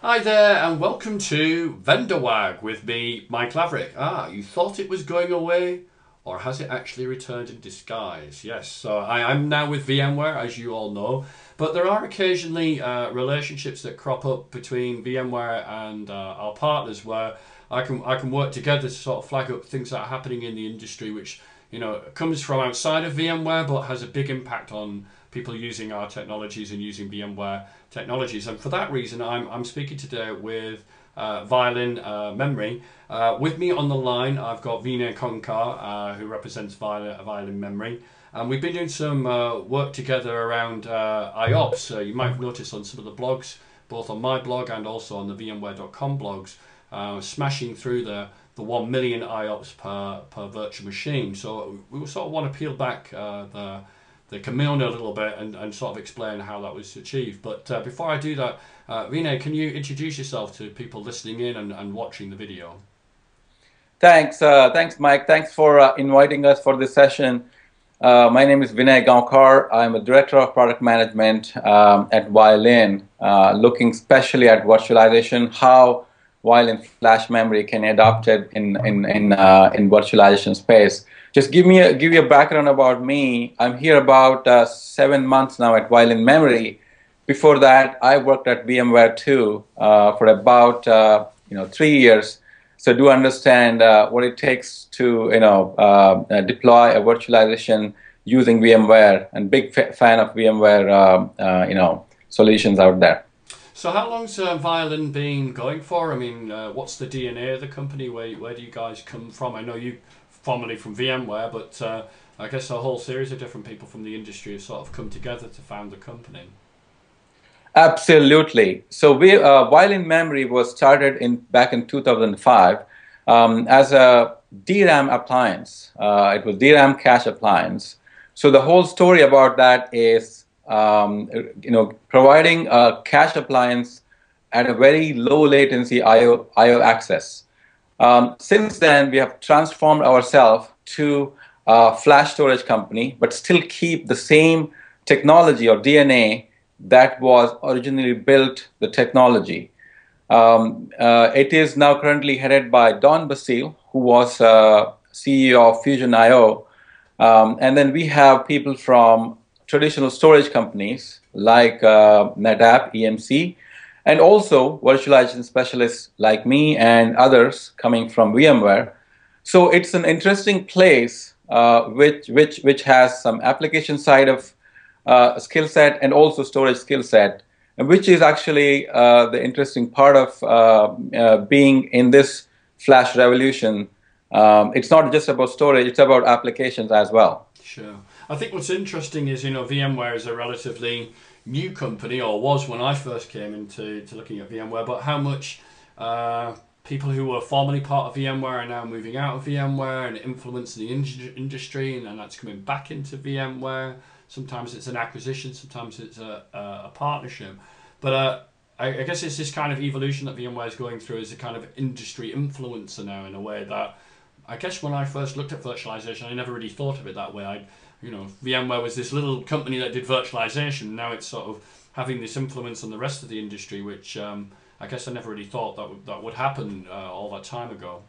Hi there and welcome to Vendor Wag with me, Mike Laverick. Ah, you thought it was going away, or has it actually returned in disguise? Yes, so I'm now with VMware, as you all know, but there are occasionally relationships that crop up between VMware and our partners where I can work together to sort of flag up things that are happening in the industry, which, you know, comes from outside of VMware but has a big impact on people using our technologies and using VMware technologies. And for that reason, I'm speaking today with Violin Memory. With me on the line, I've got Vinay Gaonkar, who represents Violin Memory. And we've been doing some work together around IOPS. You might have noticed on some of the blogs, both on my blog and also on the VMware.com blogs, smashing through the 1 million IOPS per virtual machine. So we sort of want to peel back the kimono a little bit and sort of explain how that was achieved. But before I do that, Vinay, can you introduce yourself to people listening in and watching the video? Thanks, thanks Mike. Thanks for inviting us for this session. My name is Vinay Gaonkar. I'm a Director of Product Management at Violin, looking especially at virtualization, how Violin flash memory can be adopted in virtualization space. Just give you a background about me. I'm here about 7 months now at Violin Memory. Before that, I worked at VMware too for about 3 years. So do understand what it takes to deploy a virtualization using VMware, and big fan of VMware solutions out there. So how long's Violin been going for? I mean, what's the DNA of the company? Where do you guys come from? I know you formerly from VMware, but I guess a whole series of different people from the industry have sort of come together to found the company. Absolutely. So we, Violin Memory was started back in 2005 as a DRAM appliance. It was DRAM cache appliance. So the whole story about that is providing a cache appliance at a very low latency IO access. Since then, we have transformed ourselves to a flash storage company, but still keep the same technology or DNA that was originally built the technology. It is now currently headed by Don Basile, who was CEO of Fusion.io, and then we have people from traditional storage companies like NetApp, EMC, and also virtualization specialists like me and others coming from VMware. So it's an interesting place which has some application side of skill set and also storage skill set, which is actually the interesting part of being in this flash revolution. It's not just about storage, it's about applications as well. Sure. I think what's interesting is, you know, VMware is a relatively new company, or was when I first came into looking at VMware, but how much people who were formerly part of VMware are now moving out of VMware and influencing the industry, and then that's coming back into VMware. Sometimes it's an acquisition, sometimes it's a partnership. But I guess it's this kind of evolution that VMware is going through as a kind of industry influencer now, in a way that I guess when I first looked at virtualization, I never really thought of it that way. VMware was this little company that did virtualization. Now it's sort of having this influence on the rest of the industry, which I guess I never really thought that would happen all that time ago.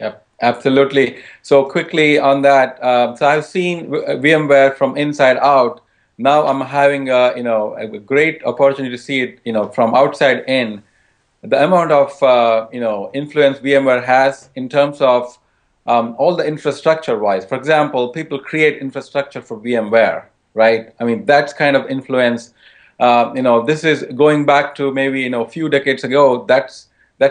Yep, absolutely. So quickly on that, so I've seen VMware from inside out. Now I'm having a great opportunity to see it from outside in. The amount of influence VMware has in terms of all the infrastructure-wise. For example, people create infrastructure for VMware, right? I mean, that's kind of influence. This is going back to maybe a few decades ago. That's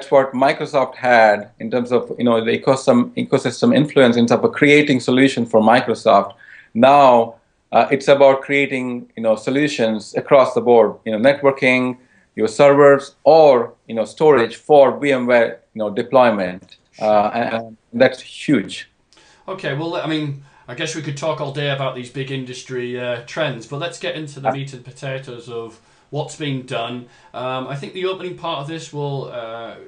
what Microsoft had in terms of the ecosystem influence in terms of creating solutions for Microsoft. Now it's about creating solutions across the board. Networking, your servers, or storage for VMware deployment. And that's huge. Okay, well, I mean, I guess we could talk all day about these big industry trends, but let's get into the meat and potatoes of what's being done. I think the opening part of this will,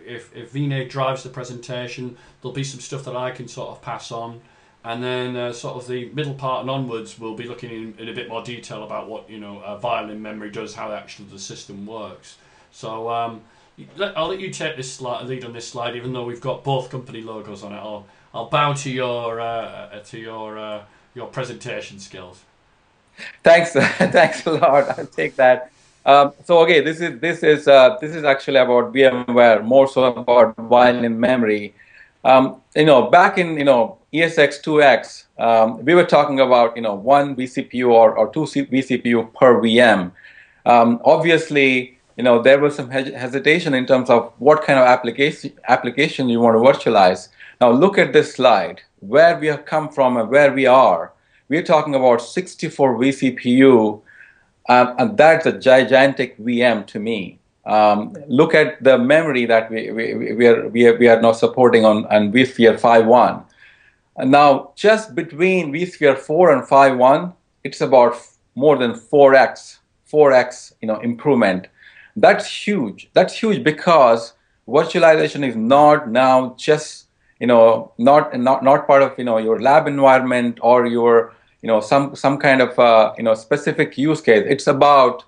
if Vinay drives the presentation, there'll be some stuff that I can sort of pass on, and then sort of the middle part and onwards, we'll be looking in a bit more detail about what Violin Memory does, how actually the system works. So I'll let you take this lead on this slide, even though we've got both company logos on it. I'll bow to your presentation skills. Thanks, thanks a lot. I'll take that. So okay, this is actually about VMware, more so about Violin Memory. You know, back in ESX 2X, we were talking about one vCPU or two vCPU per VM. Obviously, there was some hesitation in terms of what kind of application you want to virtualize. Now look at this slide, where we have come from and where we are. We're talking about 64 vCPU, and that's a gigantic VM to me. Look at the memory that we are now supporting on vSphere 5.1. And now, just between vSphere 4 and 5.1, it's about more than 4x improvement. That's huge. That's huge because virtualization is not now just not part of your lab environment or your some kind of specific use case. It's about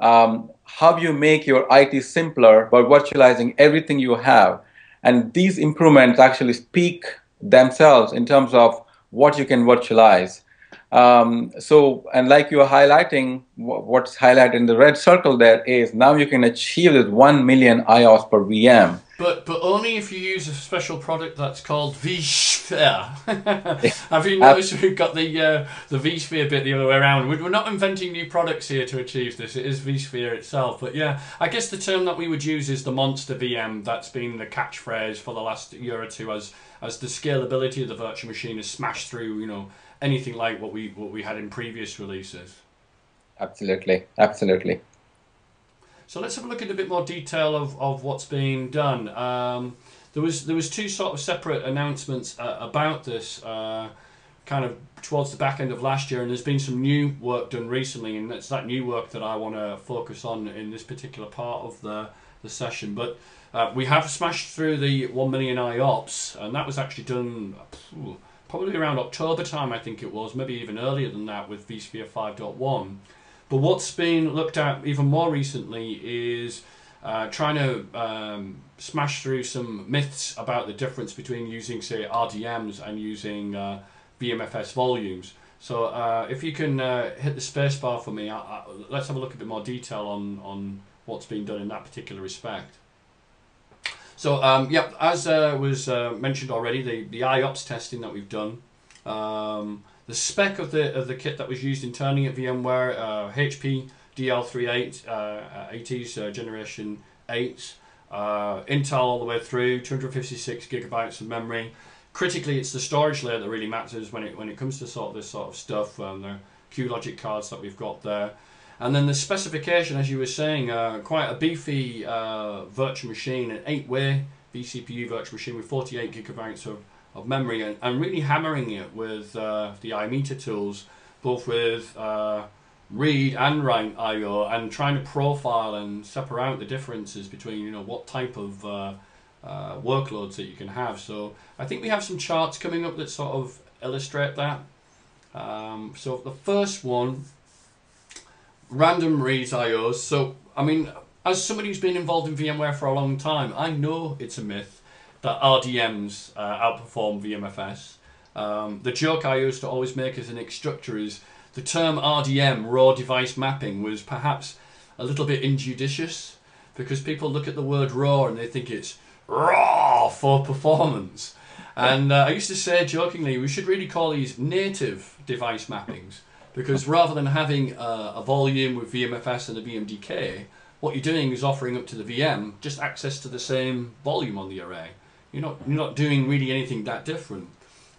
how you make your IT simpler by virtualizing everything you have, and these improvements actually speak themselves in terms of what you can virtualize. So, and like you're highlighting, what's highlighted in the red circle there is now you can achieve this 1 million IOPS per VM. But only if you use a special product that's called vSphere. Have you noticed we've got the vSphere bit the other way around? We're not inventing new products here to achieve this. It is vSphere itself. But yeah, I guess the term that we would use is the monster VM. That's been the catchphrase for the last year or two as the scalability of the virtual machine is smashed through, anything like what we had in previous releases. Absolutely, absolutely. So let's have a look at a bit more detail of what's being done. There was two sort of separate announcements about this kind of towards the back end of last year, and there's been some new work done recently, and it's that new work that I want to focus on in this particular part of the session. But we have smashed through the 1 million IOPS, and that was actually done probably around October time, I think it was, maybe even earlier than that with vSphere 5.1. But what's been looked at even more recently is trying to smash through some myths about the difference between using, say, RDMs and using VMFS volumes. So if you can hit the space bar for me, let's have a look a bit more detail on what's been done in that particular respect. So, yeah, as was mentioned already, the IOPS testing that we've done, the spec of the kit that was used internally at VMware, HP DL380, 80s generation 8s, Intel all the way through, 256 gigabytes of memory. Critically, it's the storage layer that really matters when it comes to sort of this sort of stuff. The QLogic cards that we've got there, and then the specification, as you were saying, quite a beefy virtual machine, an 8-way vCPU virtual machine with 48 gigabytes of memory, and really hammering it with the Iometer tools, both with read and write I/O, and trying to profile and separate out the differences between what type of workloads that you can have. So I think we have some charts coming up that sort of illustrate that. So the first one, random reads I/Os. So I mean, as somebody who's been involved in VMware for a long time, I know it's a myth that RDMs outperform VMFS. The joke I used to always make as an instructor is the term RDM, raw device mapping, was perhaps a little bit injudicious, because people look at the word raw and they think it's raw for performance. And I used to say jokingly, we should really call these native device mappings, because rather than having a volume with VMFS and a VMDK, what you're doing is offering up to the VM just access to the same volume on the array. You're not doing really anything that different.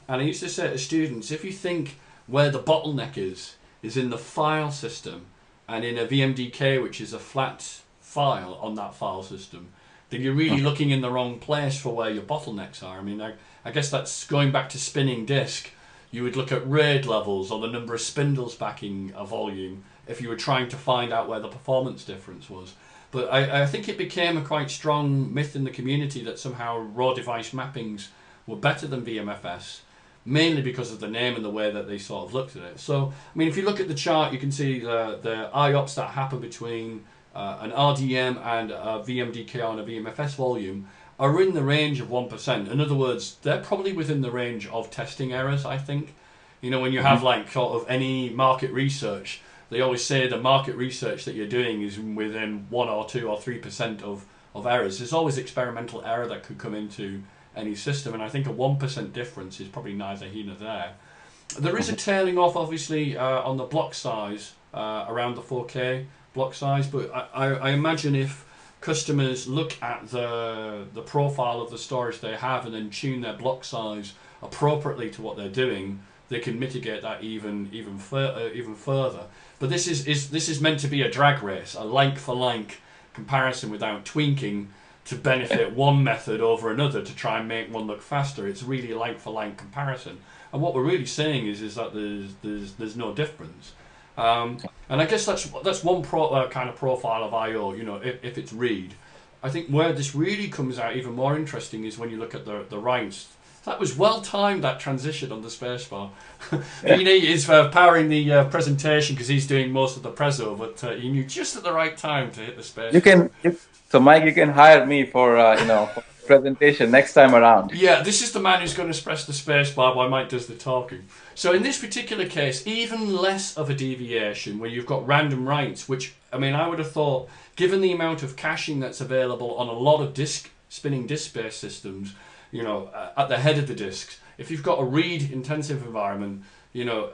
And I used to say to students, if you think where the bottleneck is in the file system, and in a VMDK, which is a flat file on that file system, then you're really looking in the wrong place for where your bottlenecks are. I mean, I guess that's going back to spinning disk. You would look at RAID levels or the number of spindles backing a volume if you were trying to find out where the performance difference was. But I think it became a quite strong myth in the community that somehow raw device mappings were better than VMFS, mainly because of the name and the way that they sort of looked at it. So, I mean, if you look at the chart, you can see the IOPS that happen between an RDM and a VMDKR and a VMFS volume are in the range of 1%. In other words, they're probably within the range of testing errors, I think. You know, when you have like sort of any market research, they always say the market research that you're doing is within 1 or 2 or 3% of errors. There's always experimental error that could come into any system, and I think a 1% difference is probably neither here nor there. There is a tailing off, obviously, on the block size, around the 4K block size, but I imagine if customers look at the profile of the storage they have and then tune their block size appropriately to what they're doing, they can mitigate that even further. But this is meant to be a drag race, a like for like comparison without tweaking to benefit one method over another to try and make one look faster. It's really a like for like comparison, and what we're really saying is that there's no difference. And I guess that's one kind of profile of I/O. You know, if it's read, I think where this really comes out even more interesting is when you look at the writes. That was well timed, that transition on the spacebar. Vinay is powering the presentation because he's doing most of the preso, but he knew just at the right time to hit the spacebar. So Mike, you can hire me for you know, for presentation next time around. Yeah, this is the man who's going to press the spacebar while Mike does the talking. So in this particular case, even less of a deviation where you've got random writes, which, I mean, I would have thought, given the amount of caching that's available on a lot of spinning disk space systems, you know, at the head of the disks, if you've got a read-intensive environment, you know,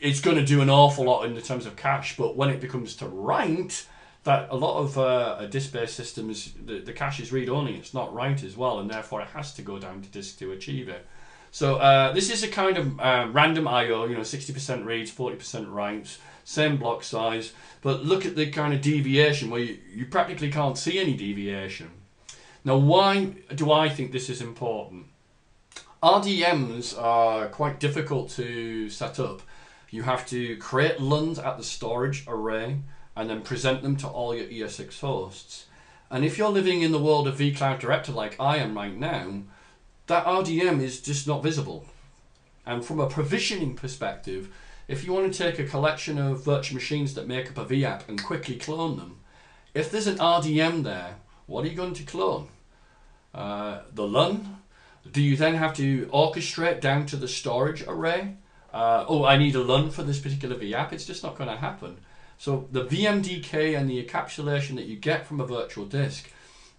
it's going to do an awful lot in terms of cache, but when it becomes to write, that a lot of disk-based systems, the cache is read-only, it's not write as well, and therefore it has to go down to disk to achieve it. So this is a kind of random I/O, you know, 60% reads, 40% writes, same block size, but look at the kind of deviation where you practically can't see any deviation. Now, why do I think this is important? RDMs are quite difficult to set up. You have to create LUNs at the storage array and then present them to all your ESX hosts. And if you're living in the world of vCloud Director like I am right now, that RDM is just not visible. And from a provisioning perspective, if you want to take a collection of virtual machines that make up a vApp and quickly clone them, if there's an RDM there, what are you going to clone? The LUN? Do you then have to orchestrate down to the storage array? Oh, I need a LUN for this particular vApp. It's just not going to happen. So the VMDK and the encapsulation that you get from a virtual disk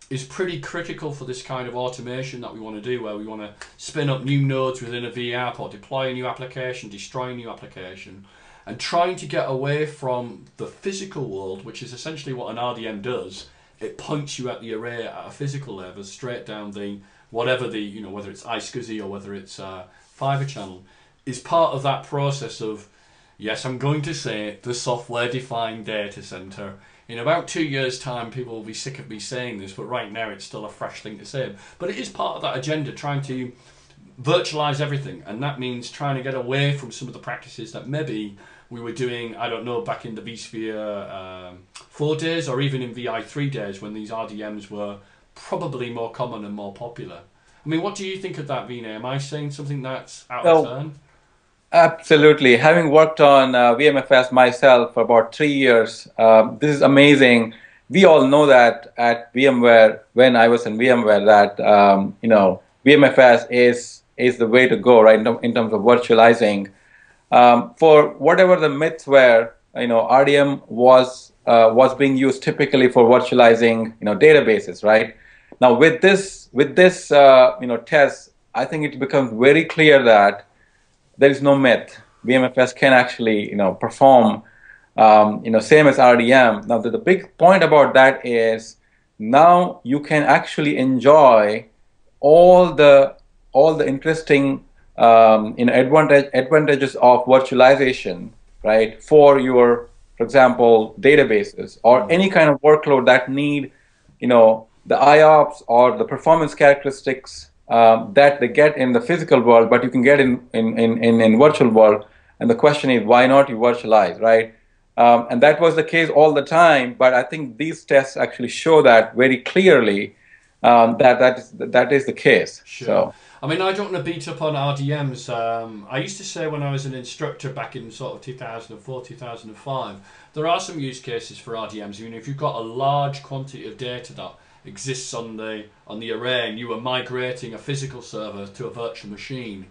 is pretty critical for this kind of automation that we want to do, where we want to spin up new nodes within a vApp or deploy a new application, destroy a new application, and trying to get away from the physical world, which is essentially what an RDM does. It points you at the array at a physical level, straight down the, whatever the, you know, whether it's iSCSI or whether it's Fibre Channel, is part of that process of, yes, I'm going to say the software-defined data center. In about 2 years' time, people will be sick of me saying this, but right now it's still a fresh thing to say. But it is part of that agenda, trying to virtualize everything, and that means trying to get away from some of the practices that maybe we were doing, I don't know, back in the vSphere 4 days or even in VI3 days when these RDMs were probably more common and more popular. I mean, what do you think of that, Vinay? Am I saying something that's out of turn? Absolutely. Having worked on VMFS myself for about 3 years, this is amazing. We all know that at VMware, when I was in VMware, that, you know, VMFS is the way to go, right, in terms of virtualizing. For whatever the myths were, you know, RDM was being used typically for virtualizing, you know, databases, right? Now with this you know, test, I think it becomes very clear that there is no myth. VMFS can actually, you know, perform, you know, same as RDM. Now the big point about that is now you can actually enjoy all the interesting you know, advantages of virtualization, right? For your, for example, databases or any kind of workload that need, you know, the IOPS or the performance characteristics that they get in the physical world, but you can get in virtual world. And the question is, why not you virtualize, right? And that was the case all the time. But I think these tests actually show that very clearly. That is the case. Sure. So, I mean, I don't want to beat up on RDMs. I used to say when I was an instructor back in sort of 2004, 2005, There are some use cases for RDMs. I mean, if you've got a large quantity of data that exists on the array and you are migrating a physical server to a virtual machine,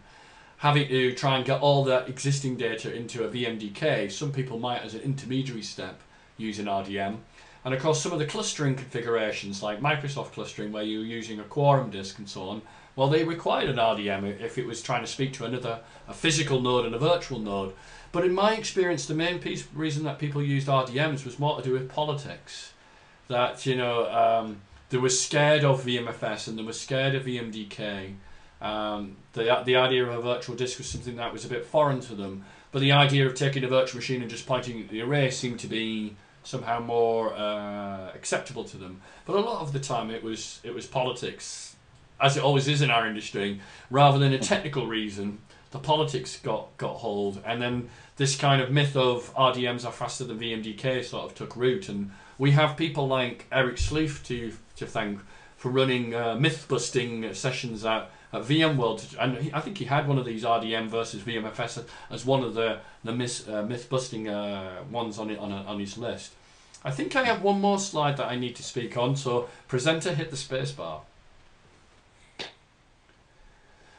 having to try and get all that existing data into a VMDK, some people might, as an intermediary step, use an RDM. And of course, some of the clustering configurations, like Microsoft clustering, where you're using a quorum disk and so on, well, they required an RDM if it was trying to speak to a physical node and a virtual node. But in my experience, the main reason that people used RDMs was more to do with politics. That, you know, they were scared of VMFS and they were scared of VMDK. The idea of a virtual disk was something that was a bit foreign to them. But the idea of taking a virtual machine and just pointing at the array seemed to be somehow more acceptable to them. But a lot of the time it was politics, as it always is in our industry, rather than a technical reason. The politics got hold, and then this kind of myth of RDMs are faster than VMDK sort of took root. And we have people like Eric Schleif to thank for running myth-busting sessions at VMworld. And I think he had one of these RDM versus VMFS as one of the myth-busting ones on his list. I think I have one more slide that I need to speak on, so presenter, hit the spacebar.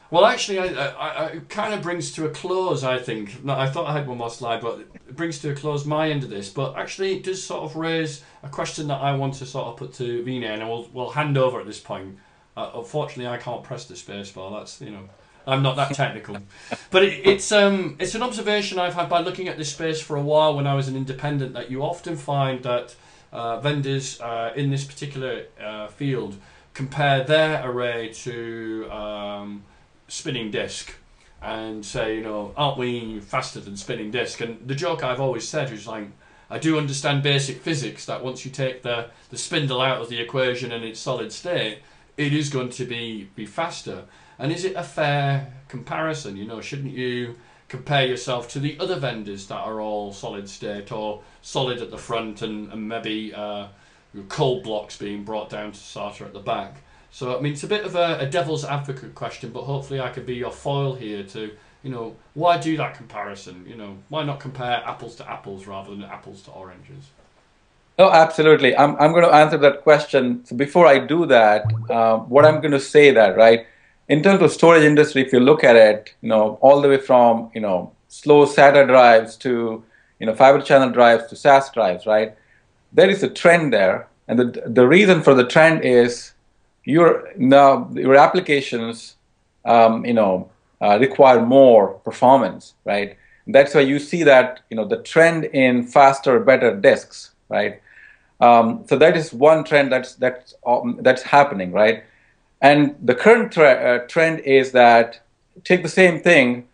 Well, actually, it kind of brings to a close, I think. No, I thought I had one more slide, but it brings to a close my end of this. But actually, it does sort of raise a question that I want to sort of put to Vinay, and we'll hand over at this point. Unfortunately, I can't press the spacebar. That's, you know, I'm not that technical. But it's an observation I've had by looking at this space for a while when I was an independent, that you often find that vendors in this particular field compare their array to spinning disk and say, you know, aren't we faster than spinning disk? And the joke I've always said is, like, I do understand basic physics that once you take the spindle out of the equation and its solid state, it is going to be faster. And is it a fair comparison? You know, shouldn't you compare yourself to the other vendors that are all solid state or solid at the front and maybe cold blocks being brought down to SATA at the back? So, I mean, it's a bit of a devil's advocate question, but hopefully I can be your foil here to, you know, why do that comparison? You know, why not compare apples to apples rather than apples to oranges? No, absolutely. I'm going to answer that question. So before I do that, what I'm going to say that, right, in terms of storage industry, if you look at it, you know, all the way from, you know, slow SATA drives to, you know, Fibre Channel drives to SAS drives, right, there is a trend there. And the reason for the trend is, your applications, you know, require more performance, right? That's why you see that, you know, the trend in faster, better disks, right? So that is one trend that's happening, right? And the current trend is that take the same thing,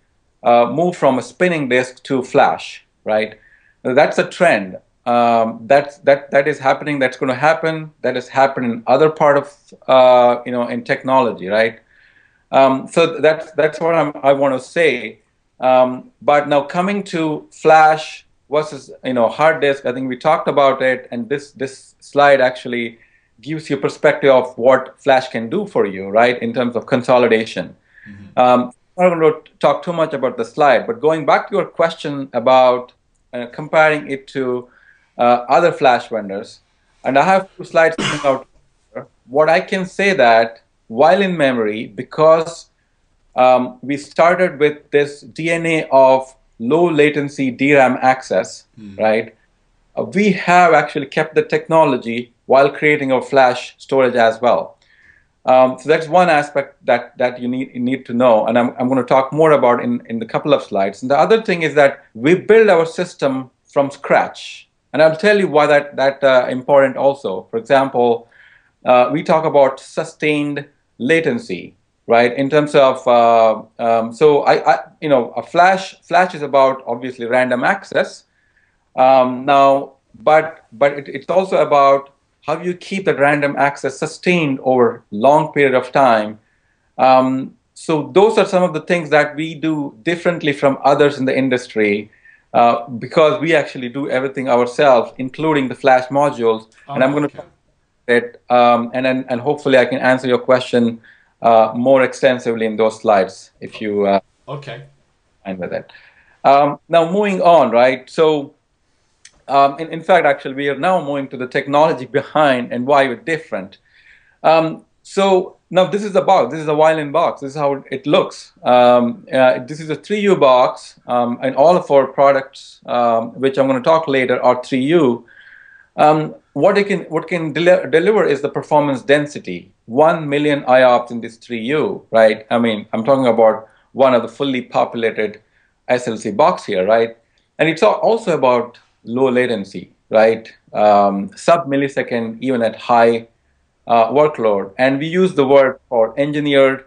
move from a spinning disk to flash, right? Now that's a trend. That is happening. That's going to happen. That has happened in other part of you know, in technology, right? So that's what I want to say. But now coming to flash versus, you know, hard disk, I think we talked about it, and this slide actually gives you a perspective of what flash can do for you, right? In terms of consolidation. Mm-hmm. I'm not going to talk too much about the slide, but going back to your question about comparing it to other flash vendors, and I have two slides coming out. What I can say that Violin Memory, because we started with this DNA of low latency DRAM access, right? We have actually kept the technology while creating our flash storage as well. So that's one aspect that you need to know, and I'm going to talk more about in a couple of slides. And the other thing is that we build our system from scratch. And I'll tell you why that's important also. For example, we talk about sustained latency, right? In terms of you know, a flash is about obviously random access. Now, but it's also about how do you keep that random access sustained over a long period of time. So those are some of the things that we do differently from others in the industry. Because we actually do everything ourselves, including the flash modules, and I'm going to talk about it, and hopefully I can answer your question more extensively in those slides if you okay, fine with it. Now moving on, right? So In fact, actually, we are now moving to the technology behind and why we're different. So now this is the box. This is a Violin box. This is how it looks. This is a 3U box, and all of our products, which I'm going to talk later, are 3U. What it can deliver is the performance density. 1 million IOPS in this 3U, right? I mean, I'm talking about one of the fully populated SLC box here, right? And it's also about low latency, right? Sub-millisecond, even at high workload. And we use the word for engineered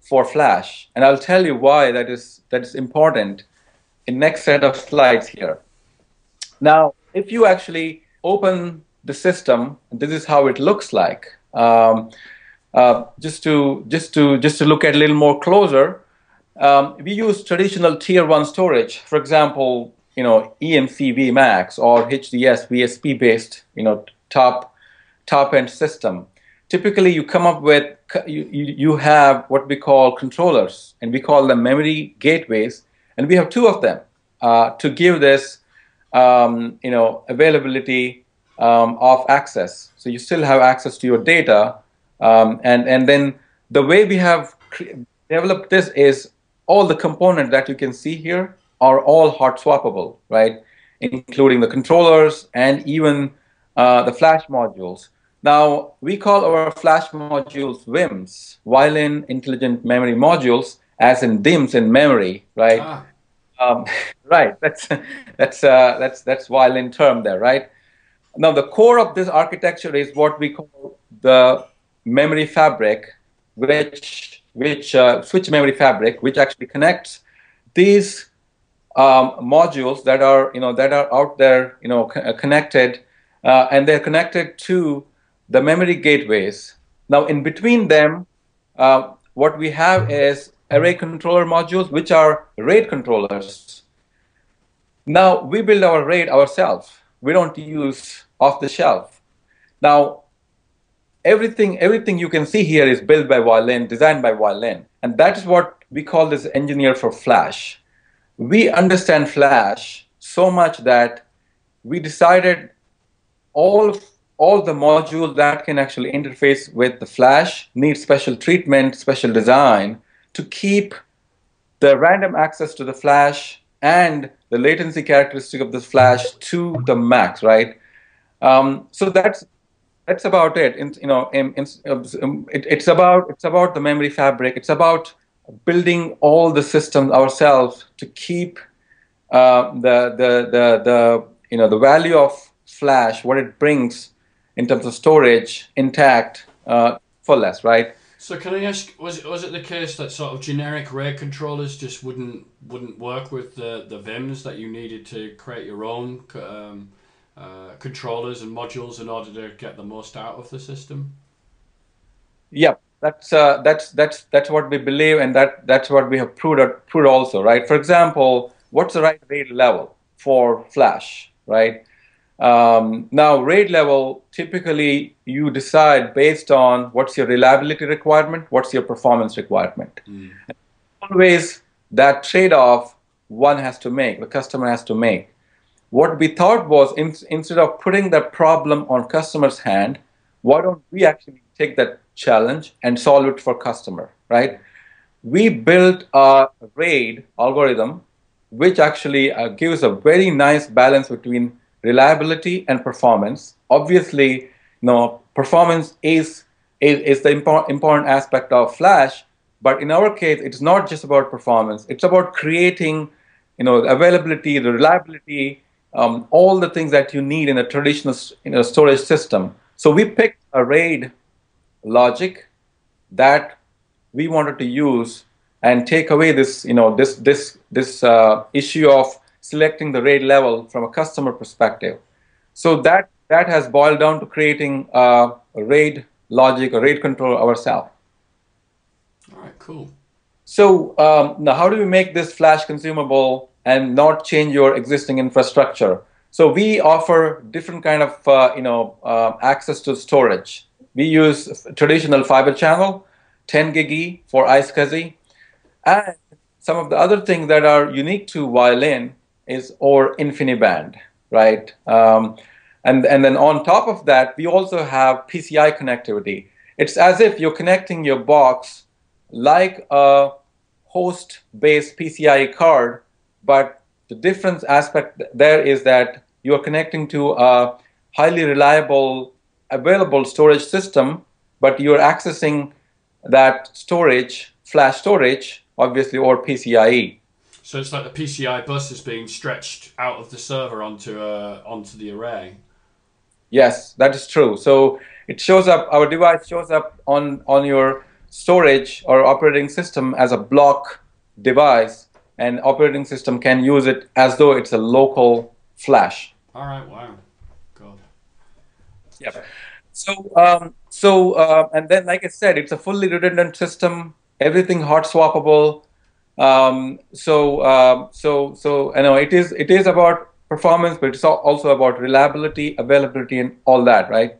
for flash. And I'll tell you why that is important in next set of slides here. Now, if you actually open the system, this is how it looks like. Just to look at a little more closer, we use traditional tier 1 storage. For example, you know, EMC VMAX or HDS VSP based, you know, top end system. Typically, you come up with you have what we call controllers, and we call them memory gateways, and we have 2 of them to give this you know, availability of access. So you still have access to your data, and then the way we have developed this is all the components that you can see here are all hot swappable, right? Including the controllers and even the flash modules. Now we call our flash modules VIMs, Violin Intelligent Memory Modules, as in DIMMs in memory, right? Ah. Right. That's Violin term there, right? Now, the core of this architecture is what we call the memory fabric, which switch memory fabric, which actually connects these modules that are, you know, that are out there, you know, connected, and they're connected to the memory gateways. Now, in between them, what we have is array controller modules, which are RAID controllers. Now, we build our RAID ourselves. We don't use off the shelf. Now, everything you can see here is built by Violin, designed by Violin. And that's what we call this engineer for flash. We understand flash so much that we decided all the modules that can actually interface with the flash need special treatment, special design to keep the random access to the flash and the latency characteristic of the flash to the max, right? So that's about it. It's about the memory fabric. It's about building all the systems ourselves to keep the value of flash, what it brings in terms of storage, intact for less, right? So can I ask, was it the case that sort of generic RAID controllers just wouldn't work with the VIMs, that you needed to create your own controllers and modules in order to get the most out of the system? Yeah, that's what we believe, and that's what we have proved also, right? For example, what's the right RAID level for flash, right? Now, RAID level, typically you decide based on what's your reliability requirement, what's your performance requirement. Mm. And always that trade-off one has to make, the customer has to make. What we thought was, instead of putting that problem on customer's hand, why don't we actually take that challenge and solve it for customer, right? We built a RAID algorithm, which actually gives a very nice balance between reliability and performance. Obviously, you know, performance is the important aspect of flash, but in our case, it's not just about performance. It's about creating, you know, the availability, the reliability, all the things that you need in a traditional, you know, storage system. So we picked a RAID logic that we wanted to use and take away this, you know, this issue of selecting the RAID level from a customer perspective. So that has boiled down to creating a RAID logic, a RAID controller ourselves. All right, cool. So now how do we make this flash consumable and not change your existing infrastructure? So we offer different kind of access to storage. We use traditional Fibre Channel, 10 GigE for iSCSI, and some of the other things that are unique to Violin is or InfiniBand, right? And then on top of that, we also have PCI connectivity. It's as if you're connecting your box like a host-based PCIe card, but the difference aspect there is that you are connecting to a highly reliable, available storage system, but you're accessing that storage, flash storage, obviously, or PCIe. So it's like the PCI bus is being stretched out of the server onto the array. Yes, that is true. So it shows up, our device shows up on your storage or operating system as a block device, and operating system can use it as though it's a local flash. All right, wow, cool. Yep. So, and then, like I said, it's a fully redundant system, everything hot swappable. I know it is about performance, but it's also about reliability, availability, and all that, right?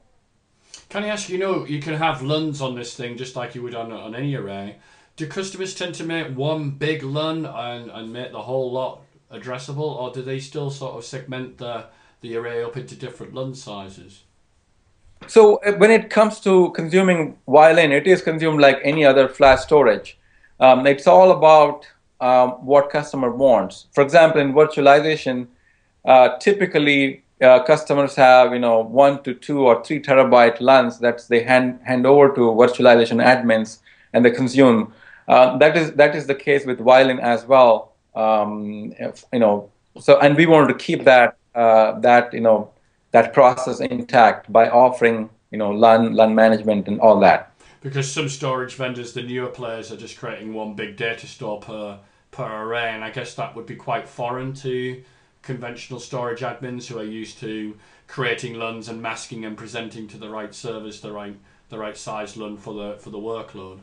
Can I ask, you know, you can have LUNs on this thing just like you would on any array. Do customers tend to make one big LUN and make the whole lot addressable, or do they still sort of segment the array up into different LUN sizes? So when it comes to consuming Violin, it is consumed like any other flash storage. It's all about what customer wants. For example, in virtualization, typically customers have 1 to 2 or 3 terabyte LUNs that they hand over to virtualization admins and they consume. That is the case with Violin as well. And we wanted to keep that that process intact by offering LUN management and all that. Because some storage vendors, the newer players, are just creating one big data store per array, and I guess that would be quite foreign to conventional storage admins who are used to creating LUNs and masking and presenting to the right service the right size LUN for the workload.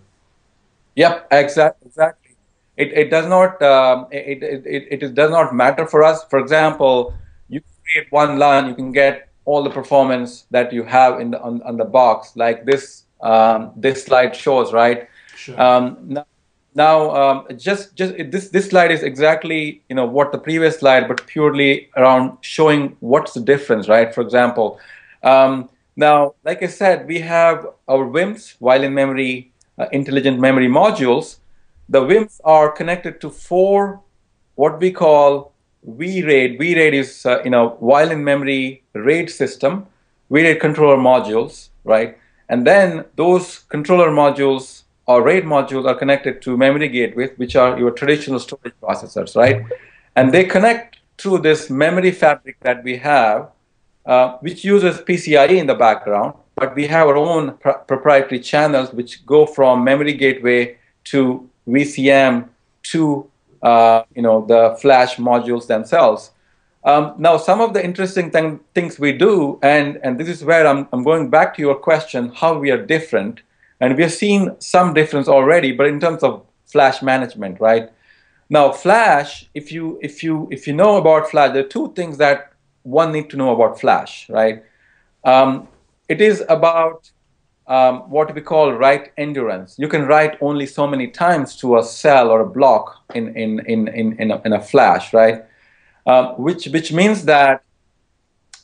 Yep, exactly. It does not it does not matter for us. For example, you create one LUN, you can get all the performance that you have in the on the box, like this. This slide shows, right? Sure. This slide is exactly what the previous slide, but purely around showing what's the difference, right? For example, now like I said, we have our VIMs, Violin Memory, Intelligent Memory Modules. The VIMs are connected to 4 what we call V RAID. V RAID is Violin Memory RAID system, V RAID controller modules, right? And then those controller modules or RAID modules are connected to memory gateways, which are your traditional storage processors, right? And they connect through this memory fabric that we have, which uses PCIe in the background, but we have our own proprietary channels which go from memory gateway to VCM to the flash modules themselves. Now, some of the interesting things we do, and this is where I'm going back to your question, how we are different, and we have seen some difference already, but in terms of flash management, right? Now, flash, if you know about flash, there are 2 things that one need to know about flash, right? It is about what we call write endurance. You can write only so many times to a cell or a block in a flash, right? Which means that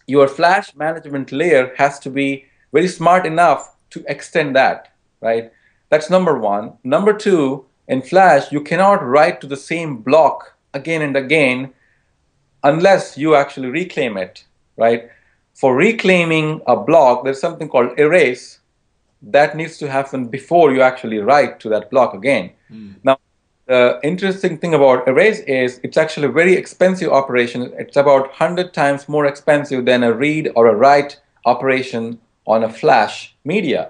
your flash management layer has to be very smart enough to extend that, right? That's number 1. Number 2, in flash, you cannot write to the same block again and again unless you actually reclaim it, right? For reclaiming a block, there's something called erase that needs to happen before you actually write to that block again. Mm. Now, the interesting thing about erase is it's actually a very expensive operation. It's about 100 times more expensive than a read or a write operation on a flash media,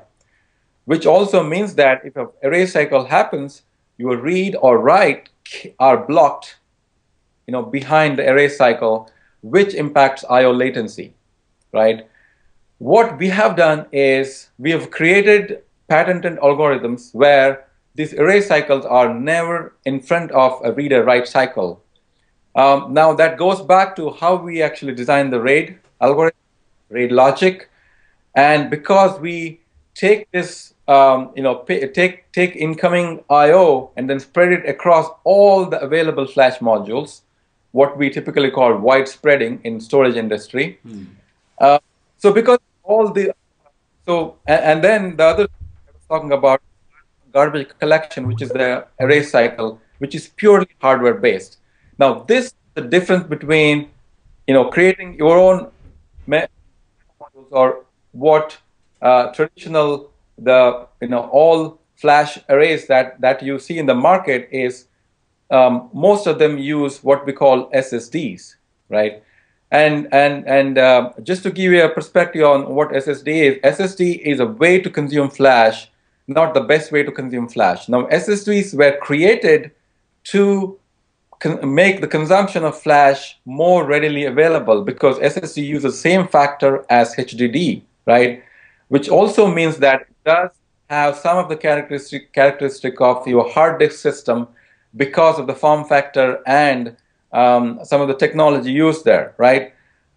which also means that if an erase cycle happens, your read or write are blocked behind the erase cycle, which impacts I/O latency, right? What we have done is we have created patented algorithms where these array cycles are never in front of a read-write cycle. Now that goes back to how we actually design the RAID algorithm, RAID logic, and because we take this, take incoming I/O and then spread it across all the available flash modules, what we typically call void spreading in storage industry. So because all the, and then the other thing I was talking about, garbage collection, which is the array cycle, which is purely hardware based. Now this is the difference between, creating your own models or what traditional, all flash arrays that you see in the market is, most of them use what we call SSDs, right? And just to give you a perspective on what SSD is, SSD is a way to consume flash, not the best way to consume flash. Now, SSDs were created to make the consumption of flash more readily available because SSD uses the same factor as HDD, right? Which also means that it does have some of the characteristic of your hard disk system because of the form factor and some of the technology used there, right?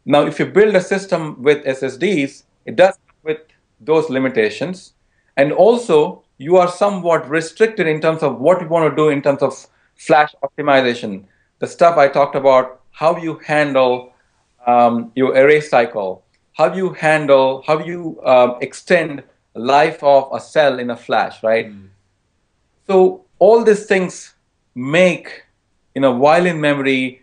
Now, if you build a system with SSDs, it does come with those limitations. And also, you are somewhat restricted in terms of what you want to do in terms of flash optimization. The stuff I talked about, how you handle your array cycle, how you extend life of a cell in a flash, right? So all these things make, Violin memory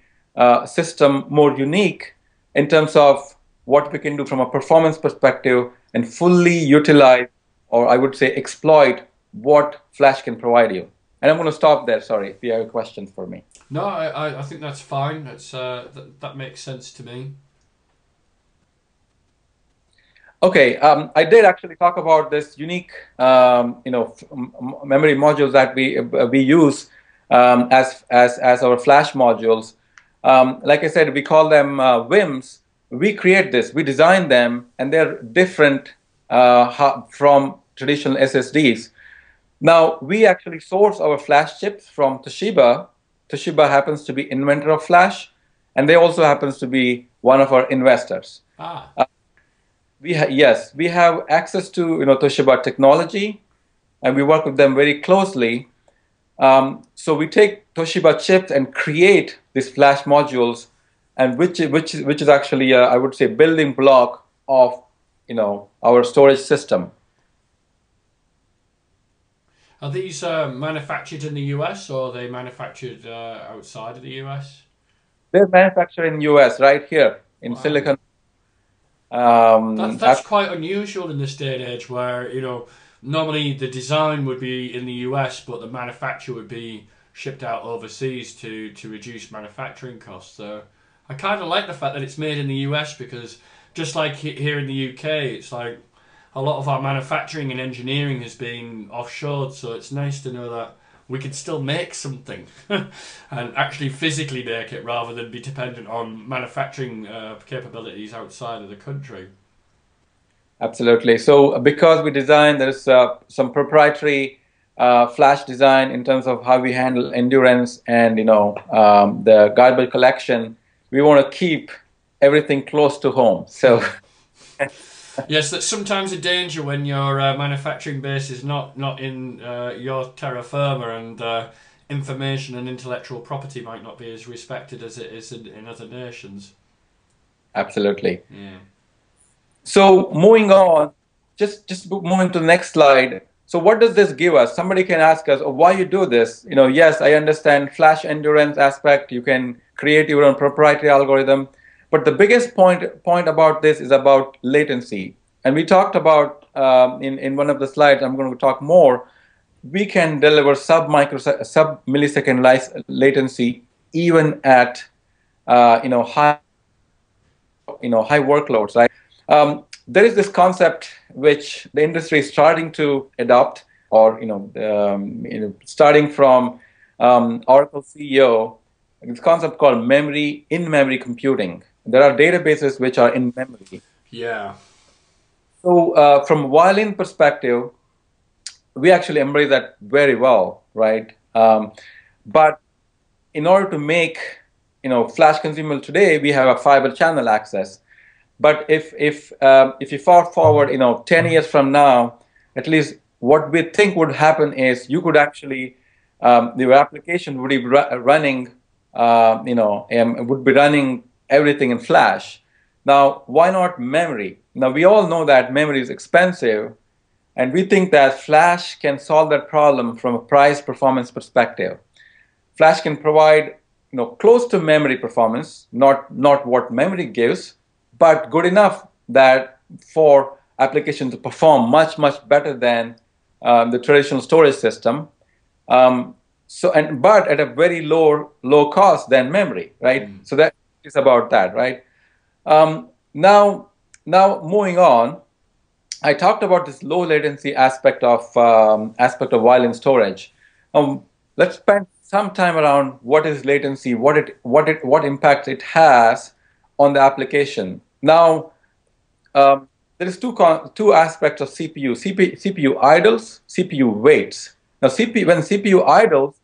system more unique in terms of what we can do from a performance perspective and fully utilize, or I would say exploit, what flash can provide you. And I'm going to stop there, sorry, if you have questions for me. No, I think that's fine. It's, that makes sense to me. Okay, I did actually talk about this unique, memory modules that we use as our flash modules. Like I said, we call them VIMs. We create this, we design them, and they're different from traditional SSDs. Now, we actually source our flash chips from Toshiba. Toshiba happens to be inventor of flash, and they also happens to be one of our investors. Ah. Yes, we have access to Toshiba technology, and we work with them very closely. So we take Toshiba chips and create these flash modules, and which is actually I would say building block of our storage system. Are these manufactured in the US or are they manufactured outside of the US? They're manufactured in the US, right here in Silicon. That's quite unusual in this day and age, where normally the design would be in the US, but the manufacture would be shipped out overseas to reduce manufacturing costs. So I kind of like the fact that it's made in the US, because just like here in the UK, it's like a lot of our manufacturing and engineering is being offshored. So it's nice to know that we can still make something and actually physically make it, rather than be dependent on manufacturing capabilities outside of the country. Absolutely. So because we design, there's some proprietary flash design in terms of how we handle endurance and the garbage collection. We want to keep everything close to home. So yes, that's sometimes a danger when your manufacturing base is not in your terra firma, and information and intellectual property might not be as respected as it is in other nations. Absolutely. Yeah. So moving on, just moving to the next slide. So what does this give us? Somebody can ask us, oh, why you do this? Yes, I understand flash endurance aspect. You can create your own proprietary algorithm. But the biggest point about this is about latency. And we talked about, in one of the slides, I'm going to talk more, we can deliver sub-millisecond latency even at, high workloads, right? There is this concept which the industry is starting to adopt, or, starting from Oracle CEO, this concept called in-memory computing. There are databases which are in memory. Yeah. So from Violin perspective, we actually embrace that very well, right? But in order to make, flash consumable today, we have a Fibre Channel access. But if you fast forward, 10 years from now, at least what we think would happen is your application would be running and would be running everything in flash. Now, why not memory? Now, we all know that memory is expensive, and we think that flash can solve that problem from a price-performance perspective. Flash can provide, close to memory performance, not what memory gives, but good enough that for applications to perform much, much better than the traditional storage system. But at a very low cost than memory, right? Mm. So that is about that, right? Now moving on, I talked about this low latency aspect of Violin storage. Let's spend some time around what is latency, what impact it has on the application. Now, there is two aspects of CPU idles, CPU waits. Now, when CPU idles,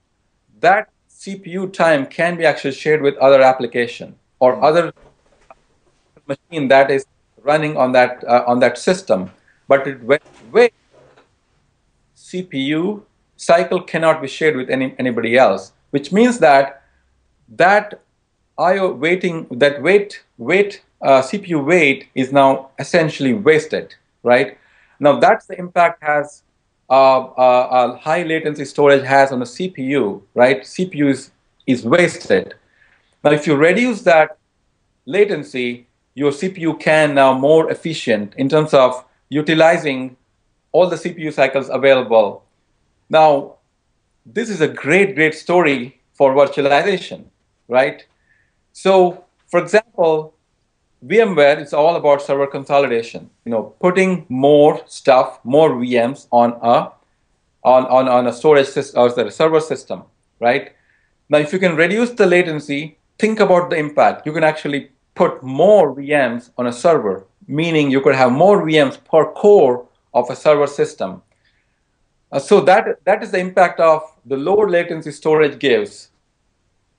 that CPU time can be actually shared with other application or other machine that is running on that system. But when wait, CPU cycle cannot be shared with anybody else, which means that CPU wait is now essentially wasted, right? Now that's the impact has high latency storage has on the CPU, right? CPU is wasted. Now, if you reduce that latency, your CPU can now more efficient in terms of utilizing all the CPU cycles available. Now, this is a great story for virtualization, right? So, for example, VMware is all about server consolidation. Putting more stuff, more VMs on a storage system or a server system, right? Now, if you can reduce the latency, think about the impact. You can actually put more VMs on a server, meaning you could have more VMs per core of a server system. So that is the impact of the lower latency storage gives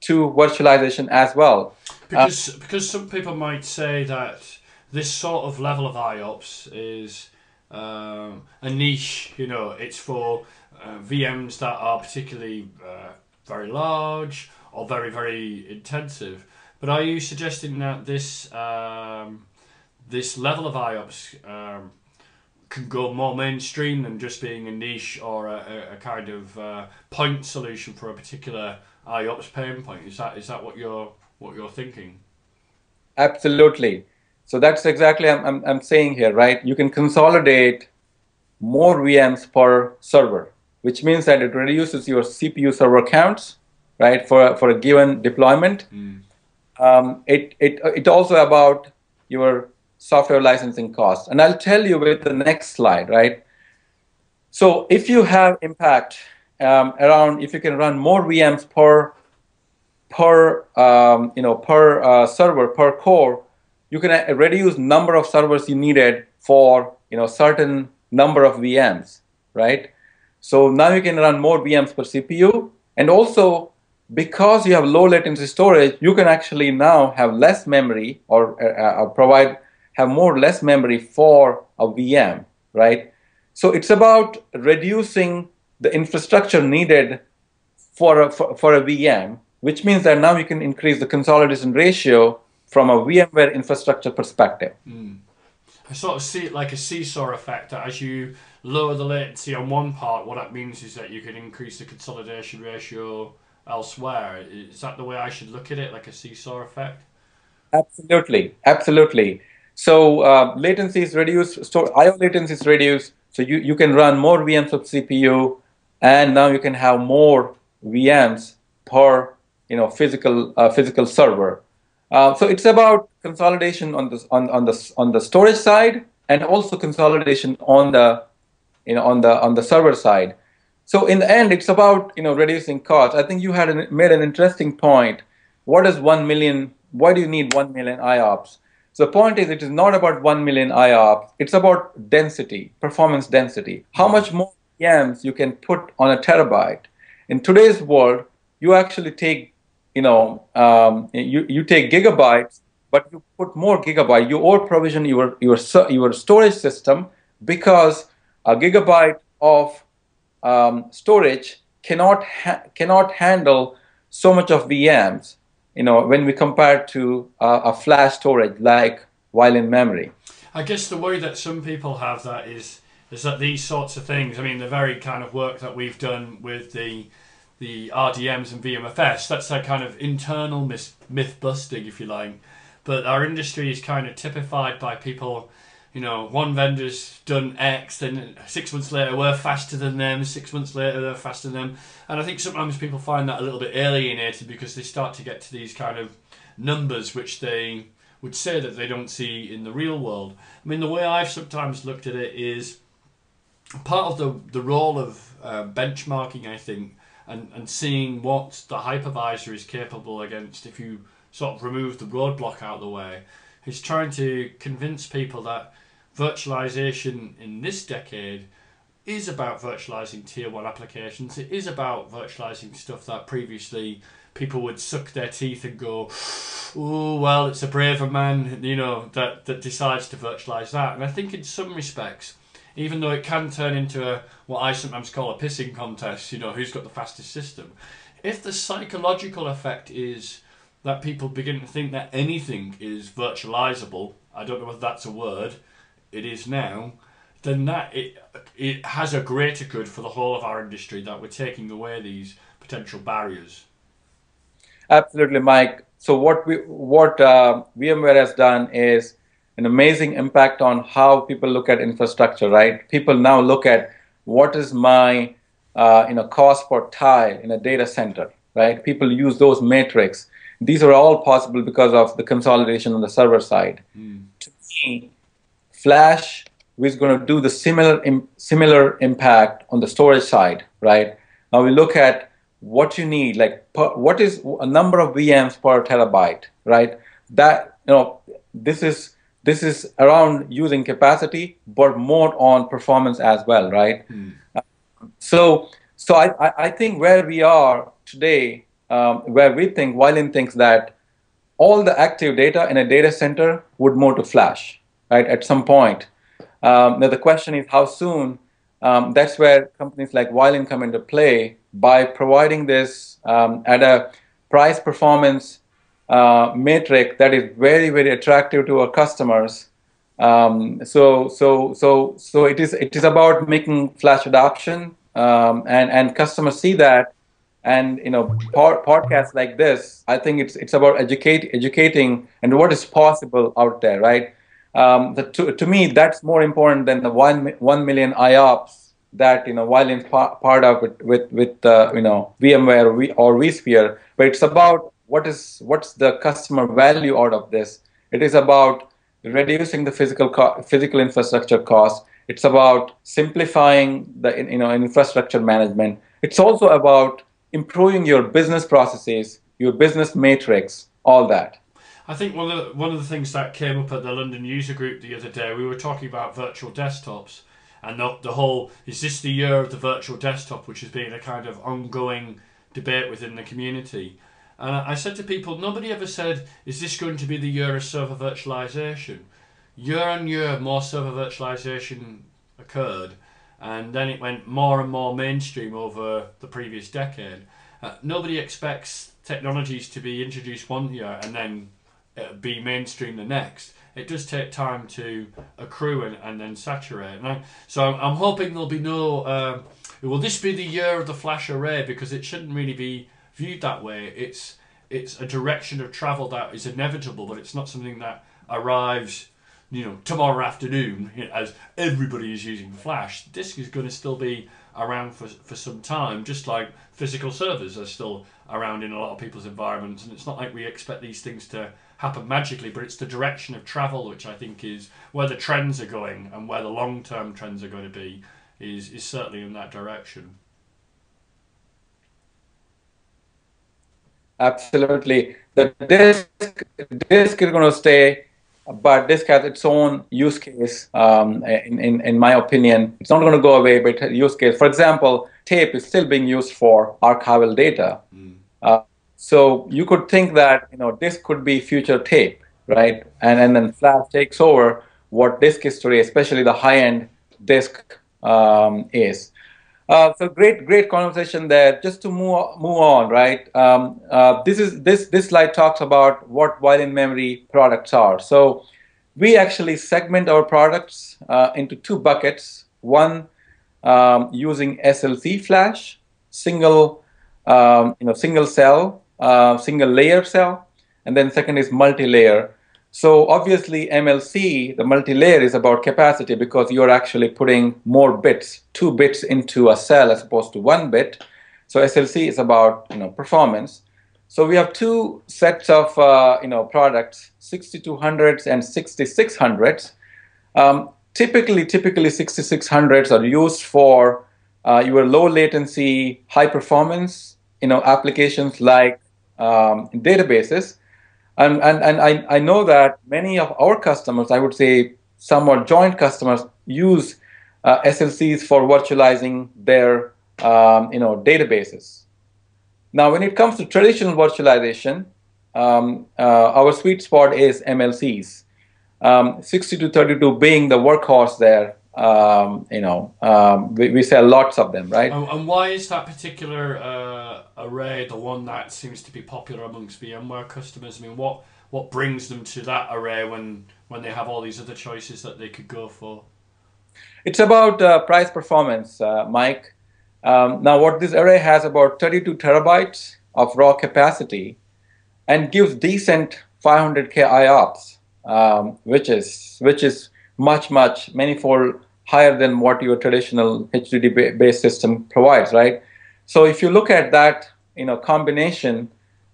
to virtualization as well. Because some people might say that this sort of level of IOPS is a niche, it's for VMs that are particularly very large or very, very intensive. But are you suggesting that this this level of IOPS can go more mainstream than just being a niche or a kind of point solution for a particular IOPS pain point? Is that what you're thinking? Absolutely. So that's exactly I'm saying here, right? You can consolidate more VMs per server, which means that it reduces your CPU server counts, right, for a given deployment. Mm. It also about your software licensing costs, and I'll tell you with the next slide, right? So if you have impact around, if you can run more VMs per server, per core, you can reduce number of servers you needed for certain number of VMs, right? So now you can run more VMs per CPU, and also because you have low latency storage, you can actually now have less memory or less memory for a VM, right? So it's about reducing the infrastructure needed for a VM, which means that now you can increase the consolidation ratio from a VMware infrastructure perspective. Mm. I sort of see it like a seesaw effect, that as you lower the latency on one part, what that means is that you can increase the consolidation ratio elsewhere. Is that the way I should look at it, like a seesaw effect? Absolutely, absolutely. So latency is reduced, I/O latency is reduced, so you can run more VMs of CPU, and now you can have more VMs per physical server. So it's about consolidation on the storage side, and also consolidation on the server side. So in the end, it's about reducing costs. I think you had made an interesting point. What is 1 million? Why do you need 1 million IOPS? So the point is, it is not about 1 million IOPS. It's about density, performance density. How much more VMs you can put on a terabyte? In today's world, you actually take you take gigabytes, but you put more gigabyte. You over-provision your storage system, because a gigabyte of storage cannot handle so much of VMs. you know, when we compare to a flash storage like Violin Memory. I guess the worry that some people have that is that these sorts of things, I mean, the very kind of work that we've done with the RDMs and VMFS, that's that kind of internal myth busting, if you like. But our industry is kind of typified by people, you know, one vendor's done X, then 6 months later we're faster than them, 6 months later they're faster than them. And I think sometimes people find that a little bit alienated because they start to get to these kind of numbers which they would say that they don't see in the real world. I mean, the way I've sometimes looked at it is part of the role of benchmarking, I think, and seeing what the hypervisor is capable against, if you sort of remove the roadblock out of the way, is trying to convince people that virtualization in this decade is about virtualizing tier one applications. It is about virtualizing stuff that previously people would suck their teeth and go, oh, well, it's a braver man, you know, that decides to virtualize that. And I think in some respects, even though it can turn into a, what I sometimes call a pissing contest, you know, who's got the fastest system, if the psychological effect is that people begin to think that anything is virtualizable, I don't know if that's a word, it is now, then that it has a greater good for the whole of our industry, that we're taking away these potential barriers. Absolutely, Mike. So what VMware has done is an amazing impact on how people look at infrastructure, right? People now look at what is my cost per tile in a data center, right? People use those metrics. These are all possible because of the consolidation on the server side. Mm. To me, flash is going to do the similar impact on the storage side, right? Now we look at what you need, like what is a number of VMs per terabyte, right? That, you know, this is around using capacity, but more on performance as well, right? Mm. So I think where we are today, where we think, Violin thinks that all the active data in a data center would move to flash, right, at some point. Now the question is how soon. That's where companies like Violin come into play by providing this at a price performance metric that is very, very attractive to our customers. So it is about making flash adoption, and customers see that. And, you know, podcasts like this, I think it's about educating and what is possible out there, right? To me, that's more important than the 1 million IOPS that, you know, Violin's part of it with VMware or vSphere. But it's about what's the customer value out of this. It is about reducing the physical infrastructure cost. It's about simplifying the, you know, infrastructure management. It's also about improving your business processes, your business matrix, all that. I think one of the things that came up at the London User Group the other day, we were talking about virtual desktops, and the whole, is this the year of the virtual desktop, which has been a kind of ongoing debate within the community. And I said to people, nobody ever said, is this going to be the year of server virtualization? Year on year, more server virtualization occurred. And then it went more and more mainstream over the previous decade. Nobody expects technologies to be introduced one year and then be mainstream the next. It does take time to accrue and then saturate. And I'm hoping there'll be no, will this be the year of the flash array? Because it shouldn't really be viewed that way. It's a direction of travel that is inevitable, but it's not something that arrives, you know, tomorrow afternoon, as everybody is using flash. Disk is going to still be around for some time, just like physical servers are still around in a lot of people's environments. And it's not like we expect these things to happen magically, but it's the direction of travel, which I think is where the trends are going, and where the long-term trends are going to be is certainly in that direction. Absolutely. The disk is going to stay, but disk has its own use case, in my opinion. It's not going to go away, but use case. For example, tape is still being used for archival data. Mm. So you could think that, you know, disk could be future tape, right? And then flash takes over what disk is today, especially the high-end disk is. So great conversation there. Just to move on, right? This slide talks about what Violin Memory products are. So we actually segment our products into two buckets. One using SLC flash, single cell, single layer cell, and then second is multi-layer. So obviously MLC, the multi-layer, is about capacity because you're actually putting more bits, 2 bits into a cell as opposed to 1 bit. So SLC is about performance. So we have two sets of products, 6200s and 6600s. Typically 6600s are used for your low latency, high performance, applications like databases. And I know that many of our customers, I would say some or joint customers, use SLCs for virtualizing their databases. Now, when it comes to traditional virtualization, our sweet spot is MLCs, 6232 being the workhorse there. We sell lots of them, right? And why is that particular array the one that seems to be popular amongst VMware customers? I mean, what brings them to that array when they have all these other choices that they could go for? It's about price performance, Mike. Now, what this array has about 32 terabytes of raw capacity and gives decent 500K IOPS, which is many-fold higher than what your traditional HDD-based system provides, right? So if you look at that, combination,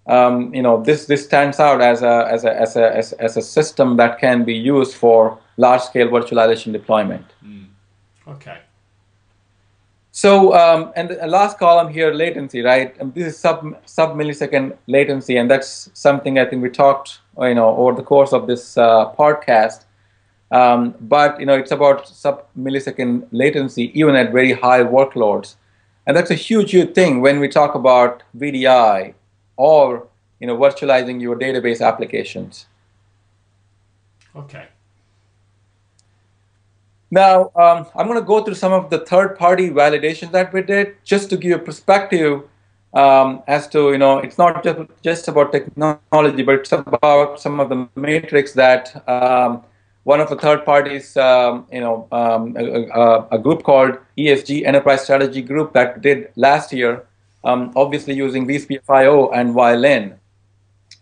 this stands out as a system that can be used for large-scale virtualization deployment. Mm. Okay. So and the last column here, latency, right? And this is sub-millisecond latency, and that's something I think we talked, over the course of this podcast. But it's about sub-millisecond latency even at very high workloads, and that's a huge thing when we talk about VDI or virtualizing your database applications. Okay. Now I'm going to go through some of the third-party validation that we did just to give a perspective as to it's not just about technology, but it's about some of the metrics that. One of the third parties, a group called ESG, Enterprise Strategy Group, that did last year, obviously using vSphere 5.0 and Violin.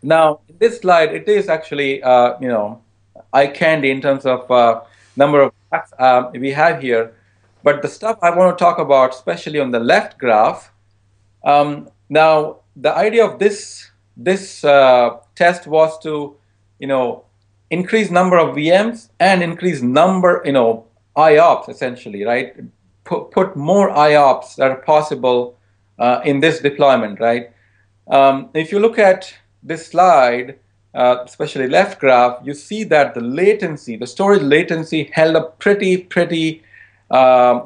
Now, in this slide, it is actually, eye candy in terms of number of apps we have here. But the stuff I want to talk about, especially on the left graph, now, the idea of this test was to, increase number of VMs and increase number, IOPS essentially, right? Put more IOPS that are possible in this deployment, right? If you look at this slide, especially left graph, you see that the latency, the storage latency, held up pretty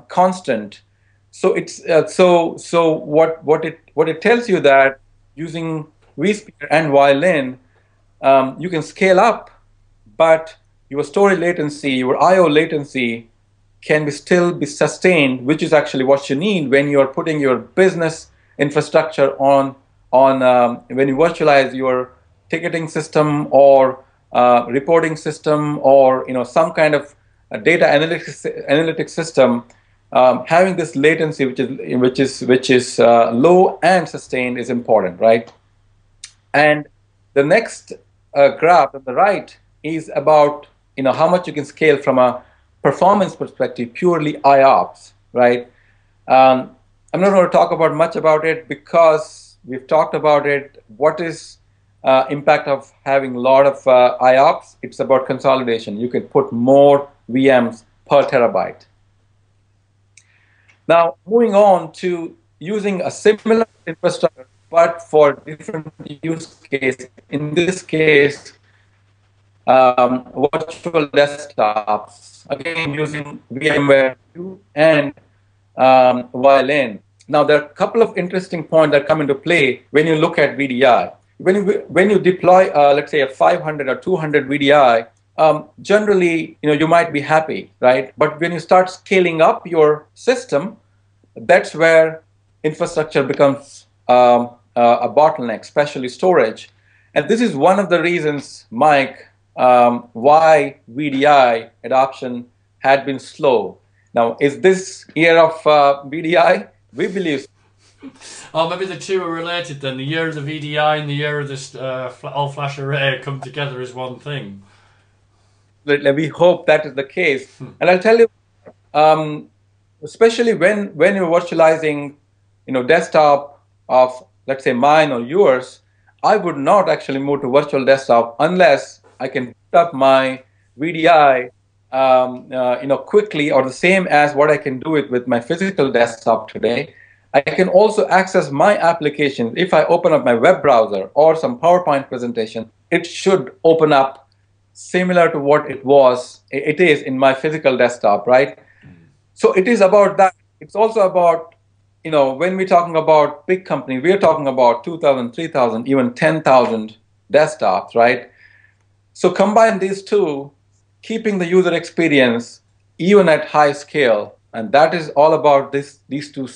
constant. So it's so what it tells you that using vSphere and Violin, you can scale up. But your storage latency, your I/O latency can still be sustained, which is actually what you need when you are putting your business infrastructure on when you virtualize your ticketing system or reporting system or some kind of data analytics system. Having this latency, which is low and sustained, is important, right? And the next graph on the right is about how much you can scale from a performance perspective, purely IOPS, right? I'm not going to talk about much about it because we've talked about it. What is impact of having a lot of IOPS? It's about consolidation. You can put more VMs per terabyte. Now, moving on to using a similar infrastructure, but for different use case. In this case, virtual desktops, again using VMware and Violin. Now, there are a couple of interesting points that come into play when you look at VDI. When you deploy, let's say, a 500 or 200 VDI, generally, you might be happy, right? But when you start scaling up your system, that's where infrastructure becomes a bottleneck, especially storage. And this is one of the reasons, Mike, why VDI adoption had been slow. Now, is this year of VDI? We believe. Oh, maybe the two are related then. The year of the VDI and the year of this all-flash array come together as one thing. We hope that is the case. And I'll tell you, especially when you're virtualizing, you know, desktop of, let's say, mine or yours, I would not actually move to virtual desktop unless I can boot up my VDI you know, quickly, or the same as what I can do it with my physical desktop today. I can also access my application. If I open up my web browser or some PowerPoint presentation, it should open up similar to what it is in my physical desktop, right? So it is about that. It's also about, you know, when we're talking about big company, we're talking about 2,000, 3,000, even 10,000 desktops, right? So combine these two, keeping the user experience even at high scale, and that is all about these two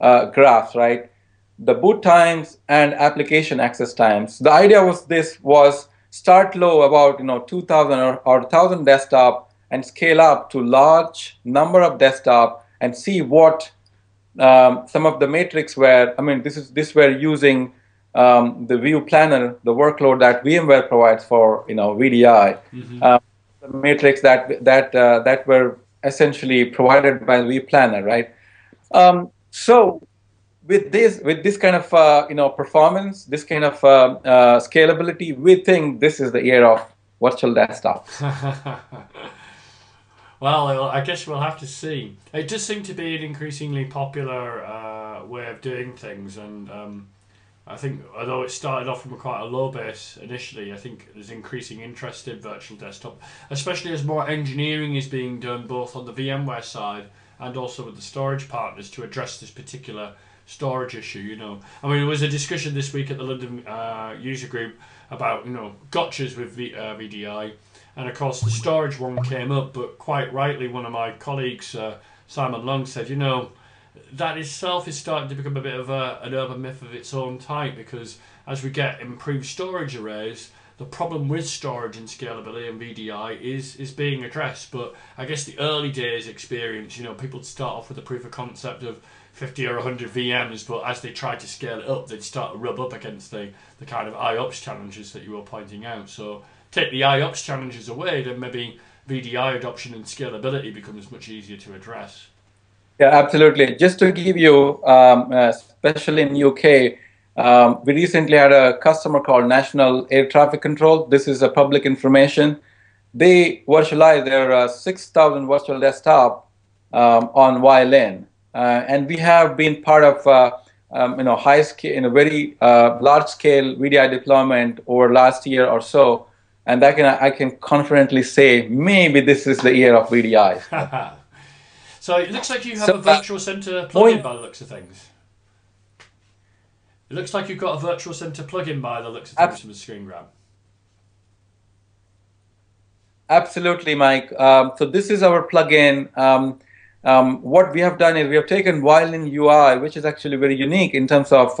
graphs, right? The boot times and application access times. The idea was this was start low, about, you know, 2,000 or 1,000 desktop, and scale up to large number of desktop and see what some of the metrics were. I mean, this were using the View Planner, the workload that VMware provides for, you know, VDI. Mm-hmm. Metrics that were essentially provided by vPlanner, right? So with this kind of you know, performance, this kind of scalability, we think this is the year of virtual desktop. Well, I guess we'll have to see. It does seem to be an increasingly popular way of doing things, and I think, although it started off from quite a low base initially, I think there's increasing interest in virtual desktop, especially as more engineering is being done both on the VMware side and also with the storage partners to address this particular storage issue, you know. I mean, there was a discussion this week at the London user group about, you know, gotchas with VDI, and of course the storage one came up, but quite rightly one of my colleagues, Simon Long, said, you know, that itself is starting to become a bit of an urban myth of its own type, because as we get improved storage arrays, the problem with storage and scalability and VDI is being addressed. But I guess the early days experience, you know, people start off with a proof of concept of 50 or 100 VMs, but as they try to scale it up, they'd start to rub up against the kind of IOPS challenges that you were pointing out. So take the IOPS challenges away, then maybe VDI adoption and scalability becomes much easier to address. Yeah, absolutely. Just to give you, especially in UK, we recently had a customer called National Air Traffic Control. This is a public information. They virtualized their 6,000 virtual desktop on Violin, and we have been part of you know, high scale, in a very large scale VDI deployment over last year or so, and that I can confidently say maybe this is the year of VDI. So it looks like you have a virtual center plugin by the looks of things. It looks like you've got a virtual center plugin by the looks of things from the screen grab. Absolutely, Mike. So this is our plugin. What we have done is we have taken Violin UI, which is actually very unique in terms of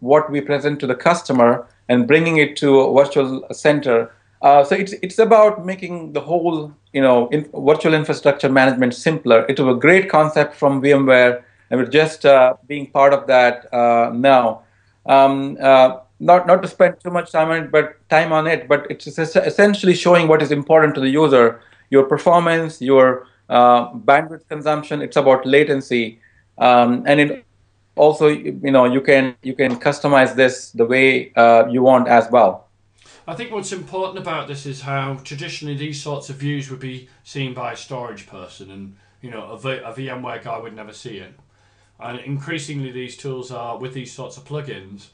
what we present to the customer, and bringing it to a virtual center. So it's about making the whole, you know, virtual infrastructure management simpler. It was a great concept from VMware, and we're just being part of that now. Not to spend too much time on it, but it's essentially showing what is important to the user: your performance, your bandwidth consumption. It's about latency, and it also, you know, you can customize this the way you want as well. I think what's important about this is how traditionally these sorts of views would be seen by a storage person, and, you know, a VMware guy would never see it. And increasingly these tools are, with these sorts of plugins,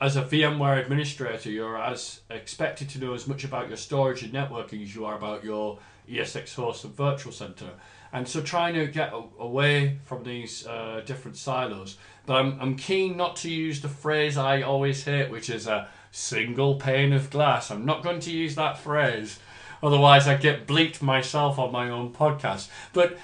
as a VMware administrator, you're as expected to know as much about your storage and networking as you are about your ESX host and virtual center. And so trying to get away from these different silos. But I'm keen not to use the phrase I always hate, which is a single pane of glass. I'm not going to use that phrase. Otherwise, I get bleeped myself on my own podcast. But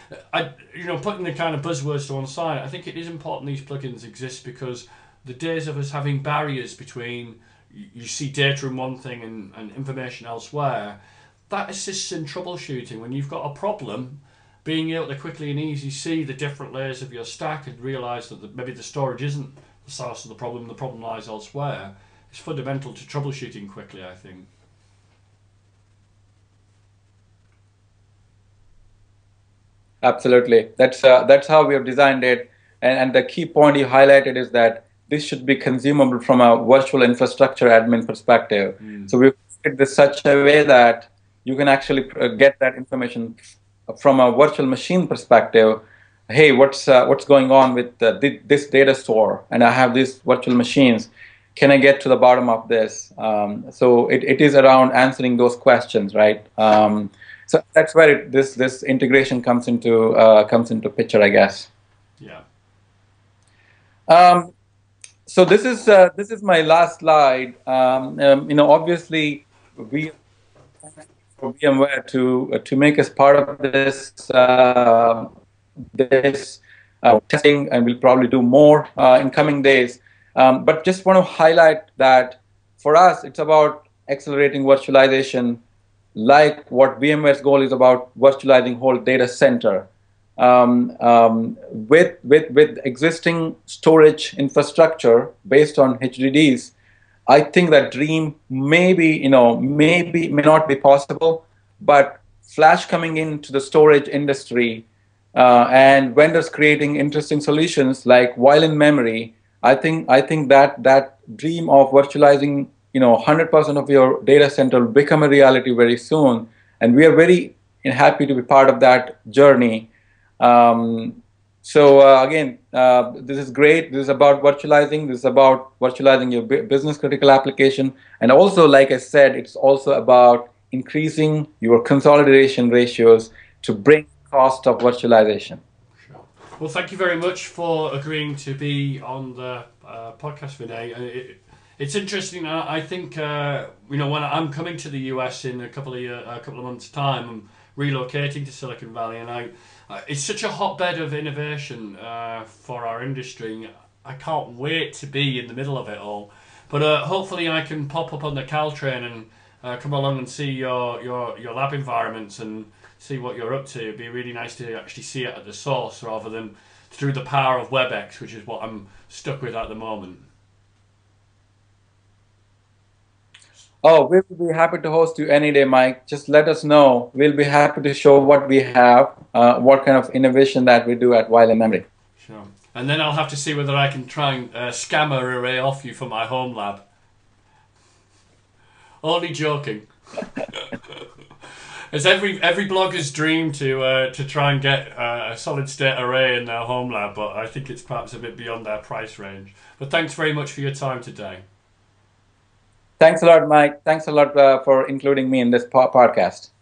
putting the kind of buzzwords to one side, I think it is important these plugins exist, because the days of us having barriers between you see data in one thing and information elsewhere, that assists in troubleshooting. When you've got a problem, being able to quickly and easily see the different layers of your stack and realise that maybe the storage isn't the source of the problem lies elsewhere, is fundamental to troubleshooting quickly, I think. Absolutely. That's how we have designed it. And the key point you highlighted is that this should be consumable from a virtual infrastructure admin perspective. Mm. So we've did this such a way that you can actually get that information from a virtual machine perspective. Hey, what's going on with this data store? And I have these virtual machines. Can I get to the bottom of this? So it is around answering those questions, right? So that's where this integration comes into picture, I guess. Yeah. So this is my last slide. Obviously we. For VMware to make us part of this this testing, and we'll probably do more in coming days. But just want to highlight that for us, it's about accelerating virtualization, like what VMware's goal is about virtualizing whole data center with existing storage infrastructure based on HDDs. I think that dream may not be possible, but flash coming into the storage industry and vendors creating interesting solutions like Violin Memory, I think that dream of virtualizing 100% of your data center will become a reality very soon, and we are very happy to be part of that journey. So again, this is great. This is about virtualizing. This is about virtualizing your business critical application. And also, like I said, it's also about increasing your consolidation ratios to bring cost of virtualization. Sure. Well, thank you very much for agreeing to be on the podcast today. It's interesting. I think, when I'm coming to the US in a couple of months' time, I'm relocating to Silicon Valley, and it's such a hotbed of innovation for our industry. I can't wait to be in the middle of it all. But hopefully I can pop up on the Caltrain and come along and see your lab environments and see what you're up to. It'd be really nice to actually see it at the source rather than through the power of WebEx, which is what I'm stuck with at the moment. Oh, we'll be happy to host you any day, Mike. Just let us know. We'll be happy to show what we have, what kind of innovation that we do at Violin Memory. Sure. And then I'll have to see whether I can try and scam a array off you for my home lab. Only joking. It's every blogger's dream to try and get a solid state array in their home lab, but I think it's perhaps a bit beyond their price range. But thanks very much for your time today. Thanks a lot, Mike. Thanks a lot for including me in this podcast.